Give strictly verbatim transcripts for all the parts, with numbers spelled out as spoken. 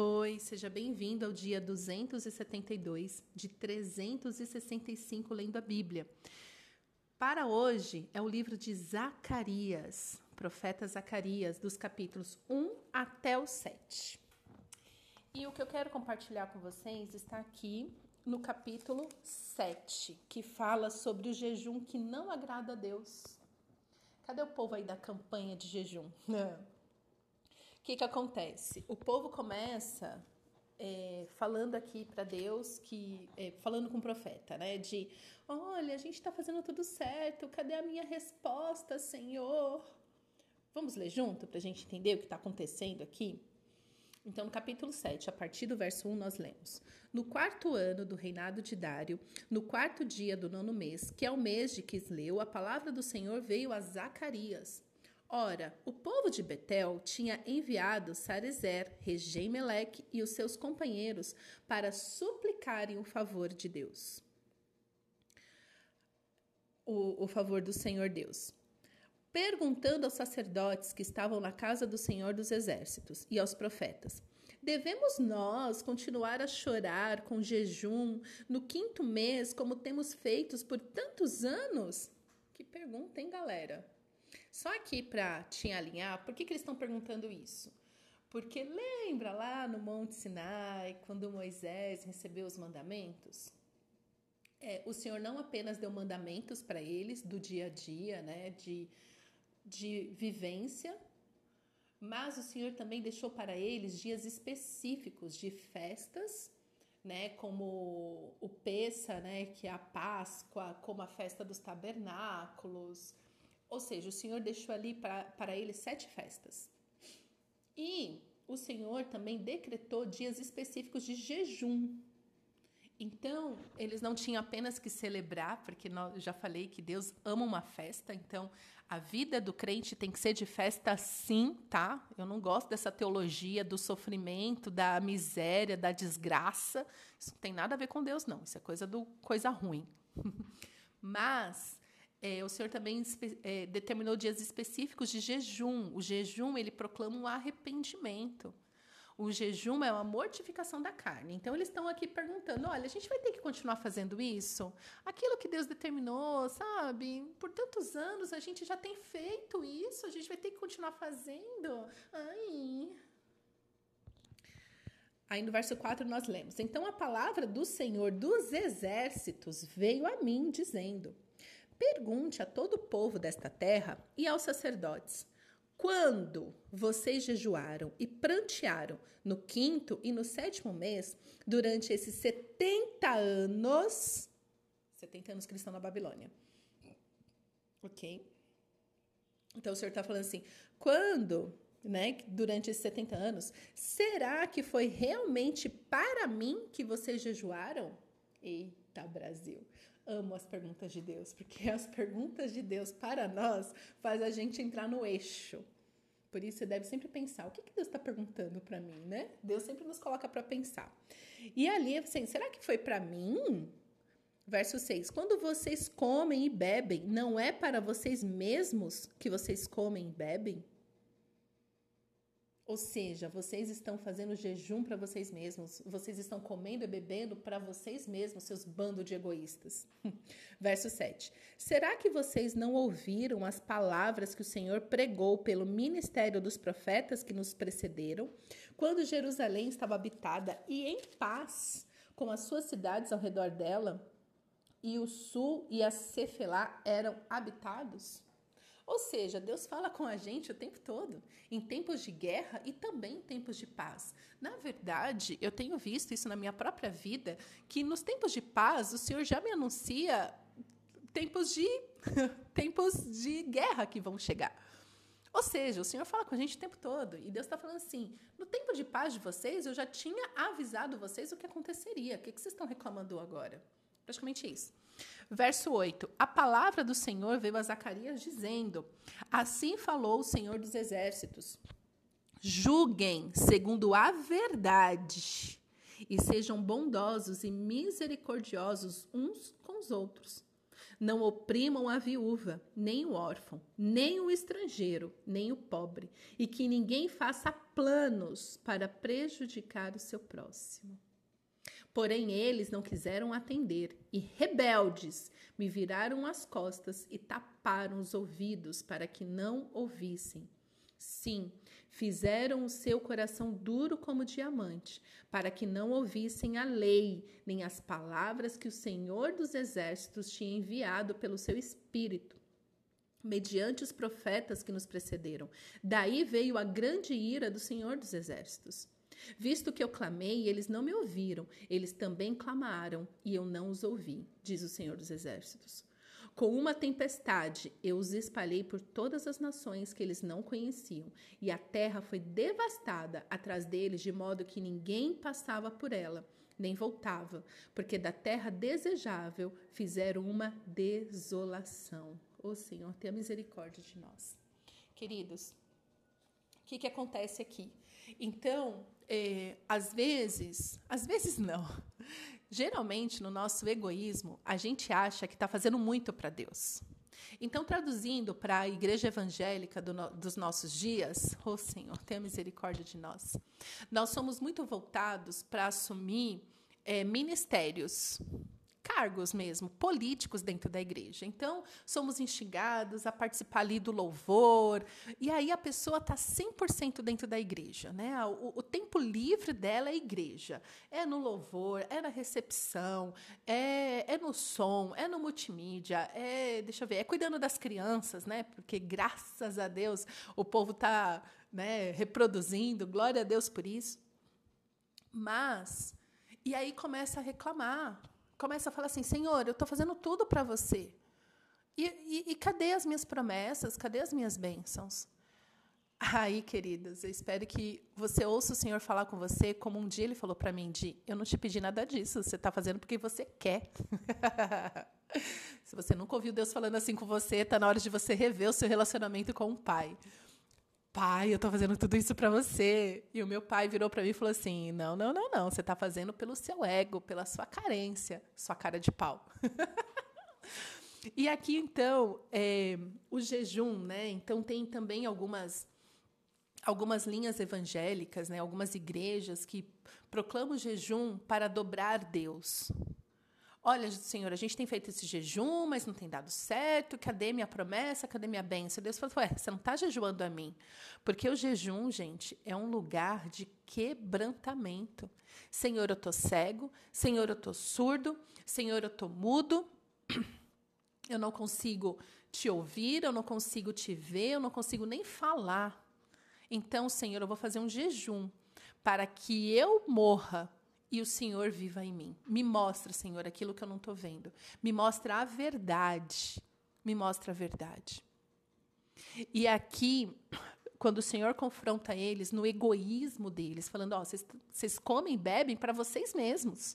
Oi, seja bem-vindo ao dia duzentos e setenta e dois de trezentos e sessenta e cinco Lendo a Bíblia. Para hoje é o livro de Zacarias, profeta Zacarias, dos capítulos um até o sete. E o que eu quero compartilhar com vocês está aqui no capítulo sete, que fala sobre o jejum que não agrada a Deus. Cadê o povo aí da campanha de jejum? Não. O que, que acontece? O povo começa é, falando aqui para Deus, que, é, falando com o profeta, né? De, olha, a gente está fazendo tudo certo, cadê a minha resposta, Senhor? Vamos ler junto para a gente entender o que está acontecendo aqui? Então, no capítulo sete, a partir do verso um, nós lemos. No quarto ano do reinado de Dário, no quarto dia do nono mês, que é o mês de Kisleu, a palavra do Senhor veio a Zacarias. Ora, o povo de Betel tinha enviado Sarizer, Regeimelec e os seus companheiros para suplicarem o favor de Deus. O, o favor do Senhor Deus. Perguntando aos sacerdotes que estavam na casa do Senhor dos Exércitos e aos profetas. Devemos nós continuar a chorar com jejum no quinto mês como temos feito por tantos anos? Que pergunta, hein, galera? Só aqui para te alinhar, por que, que eles estão perguntando isso? Porque lembra lá no Monte Sinai, quando Moisés recebeu os mandamentos? É, o Senhor não apenas deu mandamentos para eles do dia a dia, né, de, de vivência, mas o Senhor também deixou para eles dias específicos de festas, né, como o Pessa, né, que é a Páscoa, como a festa dos tabernáculos. Ou seja, o Senhor deixou ali para, para ele sete festas. E o Senhor também decretou dias específicos de jejum. Então, eles não tinham apenas que celebrar, porque nós, eu já falei que Deus ama uma festa. Então, a vida do crente tem que ser de festa sim, tá? Eu não gosto dessa teologia do sofrimento, da miséria, da desgraça. Isso não tem nada a ver com Deus, não. Isso é coisa, do, coisa ruim. Mas... É, o Senhor também é, determinou dias específicos de jejum. O jejum, ele proclama um arrependimento. O jejum é uma mortificação da carne. Então, eles estão aqui perguntando, olha, a gente vai ter que continuar fazendo isso? Aquilo que Deus determinou, sabe? Por tantos anos, a gente já tem feito isso. A gente vai ter que continuar fazendo? Ai... Aí no verso quatro nós lemos. Então, a palavra do Senhor dos Exércitos veio a mim, dizendo... Pergunte a todo o povo desta terra e aos sacerdotes, quando vocês jejuaram e prantearam no quinto e no sétimo mês, durante esses setenta anos, setenta anos que eles estão na Babilônia, ok? Então o Senhor está falando assim, quando, né, durante esses setenta anos, será que foi realmente para mim que vocês jejuaram? Eita, Brasil! Amo as perguntas de Deus, porque as perguntas de Deus para nós faz a gente entrar no eixo. Por isso, você deve sempre pensar, o que, que Deus está perguntando para mim, né? Deus sempre nos coloca para pensar. E ali, assim, será que foi para mim? Verso seis, quando vocês comem e bebem, não é para vocês mesmos que vocês comem e bebem? Ou seja, vocês estão fazendo jejum para vocês mesmos. Vocês estão comendo e bebendo para vocês mesmos, seus bandos de egoístas. Verso sete. Será que vocês não ouviram as palavras que o Senhor pregou pelo ministério dos profetas que nos precederam? Quando Jerusalém estava habitada e em paz com as suas cidades ao redor dela, e o sul e a Sefelá eram habitados? Ou seja, Deus fala com a gente o tempo todo, em tempos de guerra e também em tempos de paz. Na verdade, eu tenho visto isso na minha própria vida, que nos tempos de paz, o Senhor já me anuncia tempos de, tempos de guerra que vão chegar. Ou seja, o Senhor fala com a gente o tempo todo, e Deus está falando assim, no tempo de paz de vocês, eu já tinha avisado vocês o que aconteceria, o que, que vocês estão reclamando agora? Praticamente isso. Verso oito, a palavra do Senhor veio a Zacarias dizendo, assim falou o Senhor dos Exércitos, julguem segundo a verdade e sejam bondosos e misericordiosos uns com os outros. Não oprimam a viúva, nem o órfão, nem o estrangeiro, nem o pobre, e que ninguém faça planos para prejudicar o seu próximo. Porém, eles não quiseram atender e, rebeldes, me viraram as costas e taparam os ouvidos para que não ouvissem. Sim, fizeram o seu coração duro como diamante, para que não ouvissem a lei, nem as palavras que o Senhor dos Exércitos tinha enviado pelo seu Espírito, mediante os profetas que nos precederam. Daí veio a grande ira do Senhor dos Exércitos. Visto que eu clamei, eles não me ouviram, eles também clamaram, e eu não os ouvi, diz o Senhor dos Exércitos. Com uma tempestade, eu os espalhei por todas as nações que eles não conheciam, e a terra foi devastada atrás deles, de modo que ninguém passava por ela, nem voltava, porque da terra desejável fizeram uma desolação. Ó Senhor, tenha misericórdia de nós. Queridos, o que, que acontece aqui? Então, é, às vezes, às vezes não... Geralmente, no nosso egoísmo, a gente acha que está fazendo muito para Deus. Então, traduzindo para a igreja evangélica do no, dos nossos dias, ô Senhor, tenha misericórdia de nós. Nós somos muito voltados para assumir é, ministérios, cargos mesmo, políticos dentro da igreja. Então, somos instigados a participar ali do louvor, e aí a pessoa está cem por cento dentro da igreja, né? O, o tempo livre dela é igreja. É no louvor, é na recepção, é, é no som, é no multimídia, é, deixa eu ver, é cuidando das crianças, né? Porque, graças a Deus, o povo está, né, reproduzindo, glória a Deus por isso. Mas, e aí começa a reclamar, começa a falar assim: Senhor, eu estou fazendo tudo para você. E, e, e cadê as minhas promessas? Cadê as minhas bênçãos? Aí, queridas, eu espero que você ouça o Senhor falar com você, como um dia ele falou para mim, Di, eu não te pedi nada disso, você está fazendo porque você quer. Se você nunca ouviu Deus falando assim com você, está na hora de você rever o seu relacionamento com o pai. Pai, eu estou fazendo tudo isso para você. E o meu pai virou para mim e falou assim, não, não, não, não, você está fazendo pelo seu ego, pela sua carência, sua cara de pau. E aqui, então, é, o jejum, né? Então, tem também algumas, algumas linhas evangélicas, né? Algumas igrejas que proclamam o jejum para dobrar Deus. Olha, Senhor, a gente tem feito esse jejum, mas não tem dado certo, cadê minha promessa, cadê minha bênção? Deus falou, ué, você não está jejuando a mim. Porque o jejum, gente, é um lugar de quebrantamento. Senhor, eu estou cego, Senhor, eu estou surdo, Senhor, eu estou mudo, eu não consigo te ouvir, eu não consigo te ver, eu não consigo nem falar. Então, Senhor, eu vou fazer um jejum para que eu morra, e o Senhor viva em mim. Me mostra, Senhor, aquilo que eu não estou vendo. Me mostra a verdade. Me mostra a verdade. E aqui, quando o Senhor confronta eles no egoísmo deles, falando, ó, vocês, vocês comem e bebem para vocês mesmos.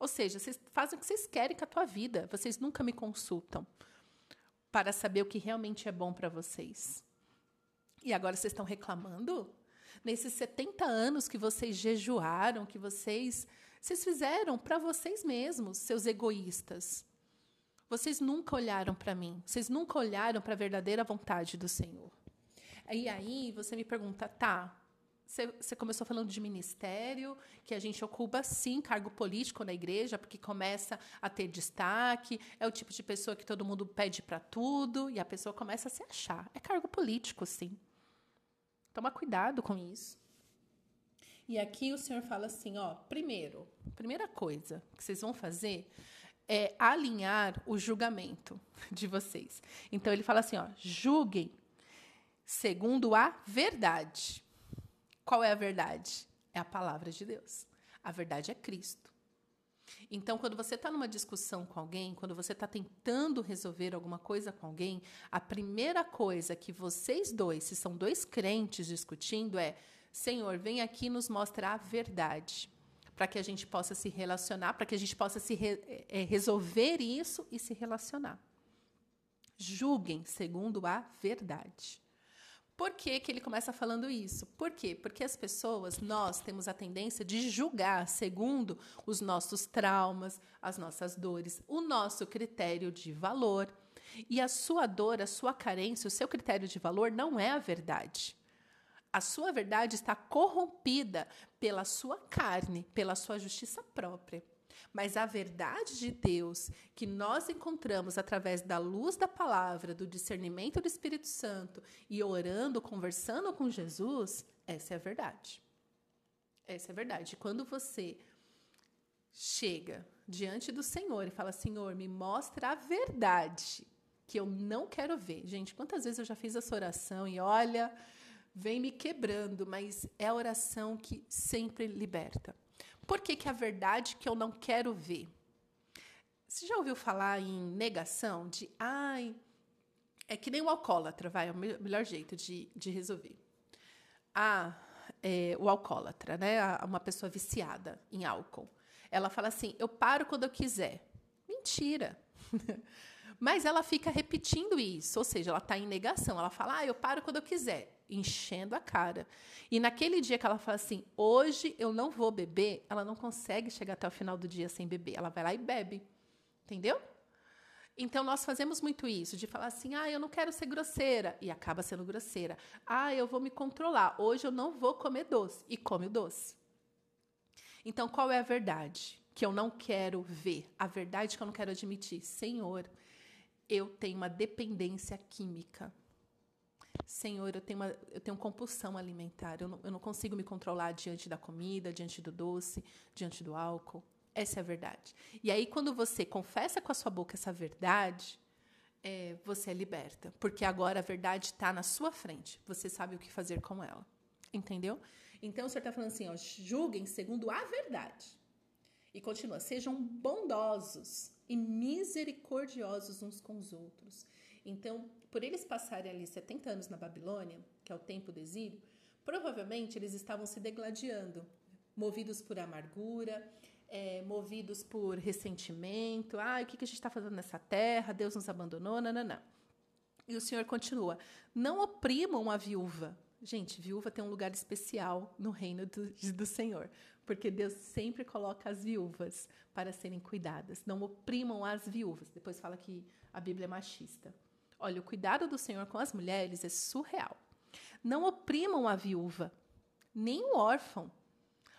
Ou seja, vocês fazem o que vocês querem com a tua vida. Vocês nunca me consultam para saber o que realmente é bom para vocês. E agora vocês estão reclamando? Nesses setenta anos que vocês jejuaram, que vocês, vocês fizeram para vocês mesmos, seus egoístas. Vocês nunca olharam para mim, vocês nunca olharam para a verdadeira vontade do Senhor. E aí você me pergunta, tá, você, você começou falando de ministério, que a gente ocupa, sim, cargo político na igreja, porque começa a ter destaque, é o tipo de pessoa que todo mundo pede para tudo, e a pessoa começa a se achar. É cargo político, sim. Toma cuidado com isso. E aqui o Senhor fala assim, ó, primeiro, primeira coisa que vocês vão fazer é alinhar o julgamento de vocês. Então, ele fala assim, ó, julguem segundo a verdade. Qual é a verdade? É a palavra de Deus. A verdade é Cristo. Então, quando você está numa discussão com alguém, quando você está tentando resolver alguma coisa com alguém, a primeira coisa que vocês dois, se são dois crentes discutindo, é: Senhor, vem aqui e nos mostra a verdade, para que a gente possa se relacionar, para que a gente possa se re- é, resolver isso e se relacionar. Julguem segundo a verdade. Por que que ele começa falando isso? Por quê? Porque as pessoas, nós temos a tendência de julgar segundo os nossos traumas, as nossas dores, o nosso critério de valor. E a sua dor, a sua carência, o seu critério de valor não é a verdade. A sua verdade está corrompida pela sua carne, pela sua justiça própria. Mas a verdade de Deus, que nós encontramos através da luz da palavra, do discernimento do Espírito Santo e orando, conversando com Jesus, essa é a verdade. Essa é a verdade. Quando você chega diante do Senhor e fala, Senhor, me mostra a verdade que eu não quero ver. Gente, quantas vezes eu já fiz essa oração e olha, vem me quebrando, mas é a oração que sempre liberta. Por que que a verdade que eu não quero ver? Você já ouviu falar em negação? De, ai, é que nem o alcoólatra, vai, é o melhor jeito de, de resolver. Ah, é, o alcoólatra, né? Uma pessoa viciada em álcool. Ela fala assim, eu paro quando eu quiser. Mentira! Mas ela fica repetindo isso, ou seja, ela está em negação. Ela fala, ah, eu paro quando eu quiser. Enchendo a cara. E naquele dia que ela fala assim, hoje eu não vou beber, ela não consegue chegar até o final do dia sem beber. Ela vai lá e bebe. Entendeu? Então, nós fazemos muito isso, de falar assim, ah, eu não quero ser grosseira, e acaba sendo grosseira. Ah, eu vou me controlar, hoje eu não vou comer doce, e come o doce. Então, qual é a verdade que eu não quero ver? A verdade que eu não quero admitir. Senhor, eu tenho uma dependência química. Senhor, eu tenho, uma, eu tenho compulsão alimentar, eu não, eu não consigo me controlar diante da comida, diante do doce, diante do álcool. Essa é a verdade. E aí, quando você confessa com a sua boca essa verdade, é, você é liberta, porque agora a verdade está na sua frente, você sabe o que fazer com ela, entendeu? Então, o Senhor está falando assim, ó, julguem segundo a verdade. E continua, sejam bondosos e misericordiosos uns com os outros. Então, por eles passarem ali setenta anos na Babilônia, que é o tempo do exílio, provavelmente eles estavam se degladiando, movidos por amargura, é, movidos por ressentimento. Ah, o que a gente está fazendo nessa terra? Deus nos abandonou, nananã. E o Senhor continua, não oprimam a viúva. Gente, viúva tem um lugar especial no reino do, do Senhor, porque Deus sempre coloca as viúvas para serem cuidadas. Não oprimam as viúvas. Depois fala que a Bíblia é machista. Olha, o cuidado do Senhor com as mulheres é surreal. Não oprimam a viúva, nem o órfão.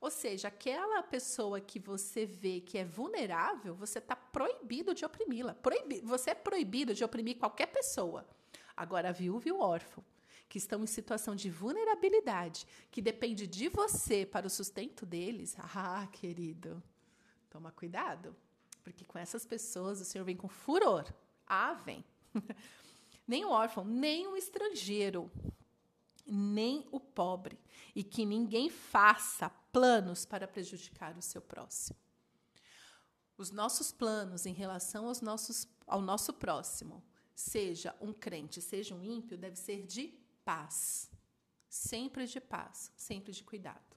Ou seja, aquela pessoa que você vê que é vulnerável, você está proibido de oprimi-la. Proibi- você é proibido de oprimir qualquer pessoa. Agora, a viúva e o órfão, que estão em situação de vulnerabilidade, que depende de você para o sustento deles, ah, querido, toma cuidado, porque com essas pessoas o Senhor vem com furor. Ah, vem. Nem o órfão, nem o estrangeiro, nem o pobre, e que ninguém faça planos para prejudicar o seu próximo. Os nossos planos em relação aos nossos, ao nosso próximo, seja um crente, seja um ímpio, deve ser de paz. Sempre de paz, sempre de cuidado.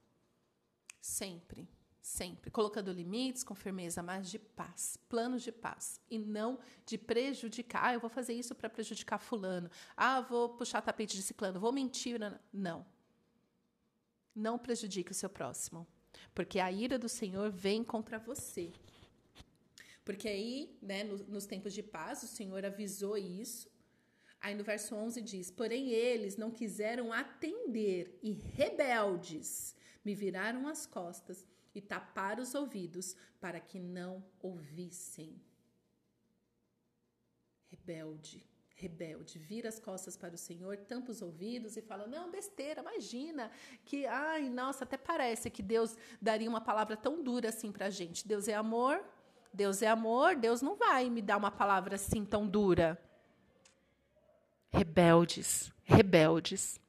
Sempre, sempre. Colocando limites com firmeza, mas de paz, planos de paz. E não de prejudicar. Ah, eu vou fazer isso para prejudicar fulano. Ah, vou puxar tapete de ciclano, vou mentir. Não. Não prejudique o seu próximo. Porque a ira do Senhor vem contra você. Porque aí, né, no, nos tempos de paz, o Senhor avisou isso. Aí no verso onze diz, porém eles não quiseram atender e rebeldes me viraram as costas e taparam os ouvidos para que não ouvissem. Rebelde, rebelde, vira as costas para o Senhor, tampa os ouvidos e fala, não, besteira, imagina que, ai, nossa, até parece que Deus daria uma palavra tão dura assim pra gente. Deus é amor... Deus é amor, Deus não vai me dar uma palavra assim tão dura. Rebeldes, rebeldes.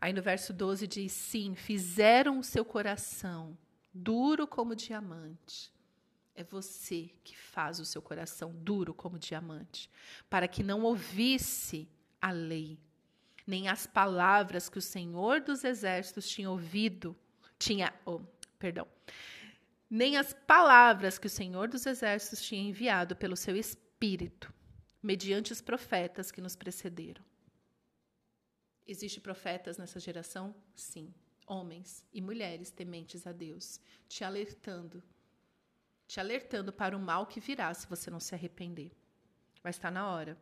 Aí no verso doze diz, sim, fizeram o seu coração duro como diamante. É você que faz o seu coração duro como diamante, para que não ouvisse a lei, nem as palavras que o Senhor dos Exércitos tinha ouvido, tinha, oh, perdão, nem as palavras que o Senhor dos Exércitos tinha enviado pelo seu Espírito, mediante os profetas que nos precederam. Existem profetas nessa geração? Sim. Homens e mulheres tementes a Deus, te alertando, te alertando para o mal que virá se você não se arrepender. Mas está na hora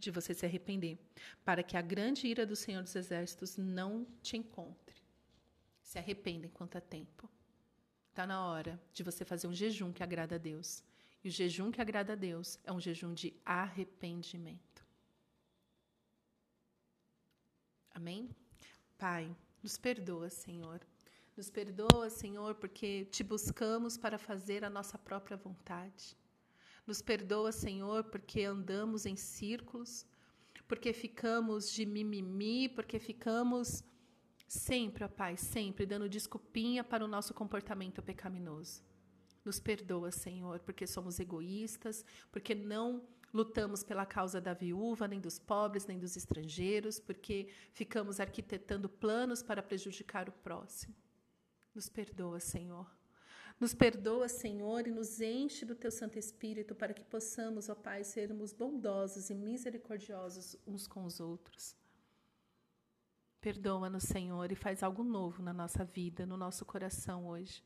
de você se arrepender, para que a grande ira do Senhor dos Exércitos não te encontre. Se arrependa enquanto há tempo. Está na hora de você fazer um jejum que agrada a Deus. E o jejum que agrada a Deus é um jejum de arrependimento. Amém? Pai, nos perdoa, Senhor. Nos perdoa, Senhor, porque te buscamos para fazer a nossa própria vontade. Nos perdoa, Senhor, porque andamos em círculos, porque ficamos de mimimi, porque ficamos sempre, ó Pai, sempre dando desculpinha para o nosso comportamento pecaminoso. Nos perdoa, Senhor, porque somos egoístas, porque não lutamos pela causa da viúva, nem dos pobres, nem dos estrangeiros, porque ficamos arquitetando planos para prejudicar o próximo. Nos perdoa, Senhor. Nos perdoa, Senhor, e nos enche do Teu Santo Espírito para que possamos, ó Pai, sermos bondosos e misericordiosos uns com os outros. Perdoa-nos, Senhor, e faz algo novo na nossa vida, no nosso coração hoje.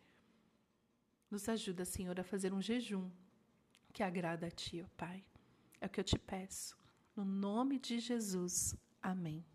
Nos ajuda, Senhor, a fazer um jejum que agrada a Ti, ó Pai. É o que eu te peço. No nome de Jesus. Amém.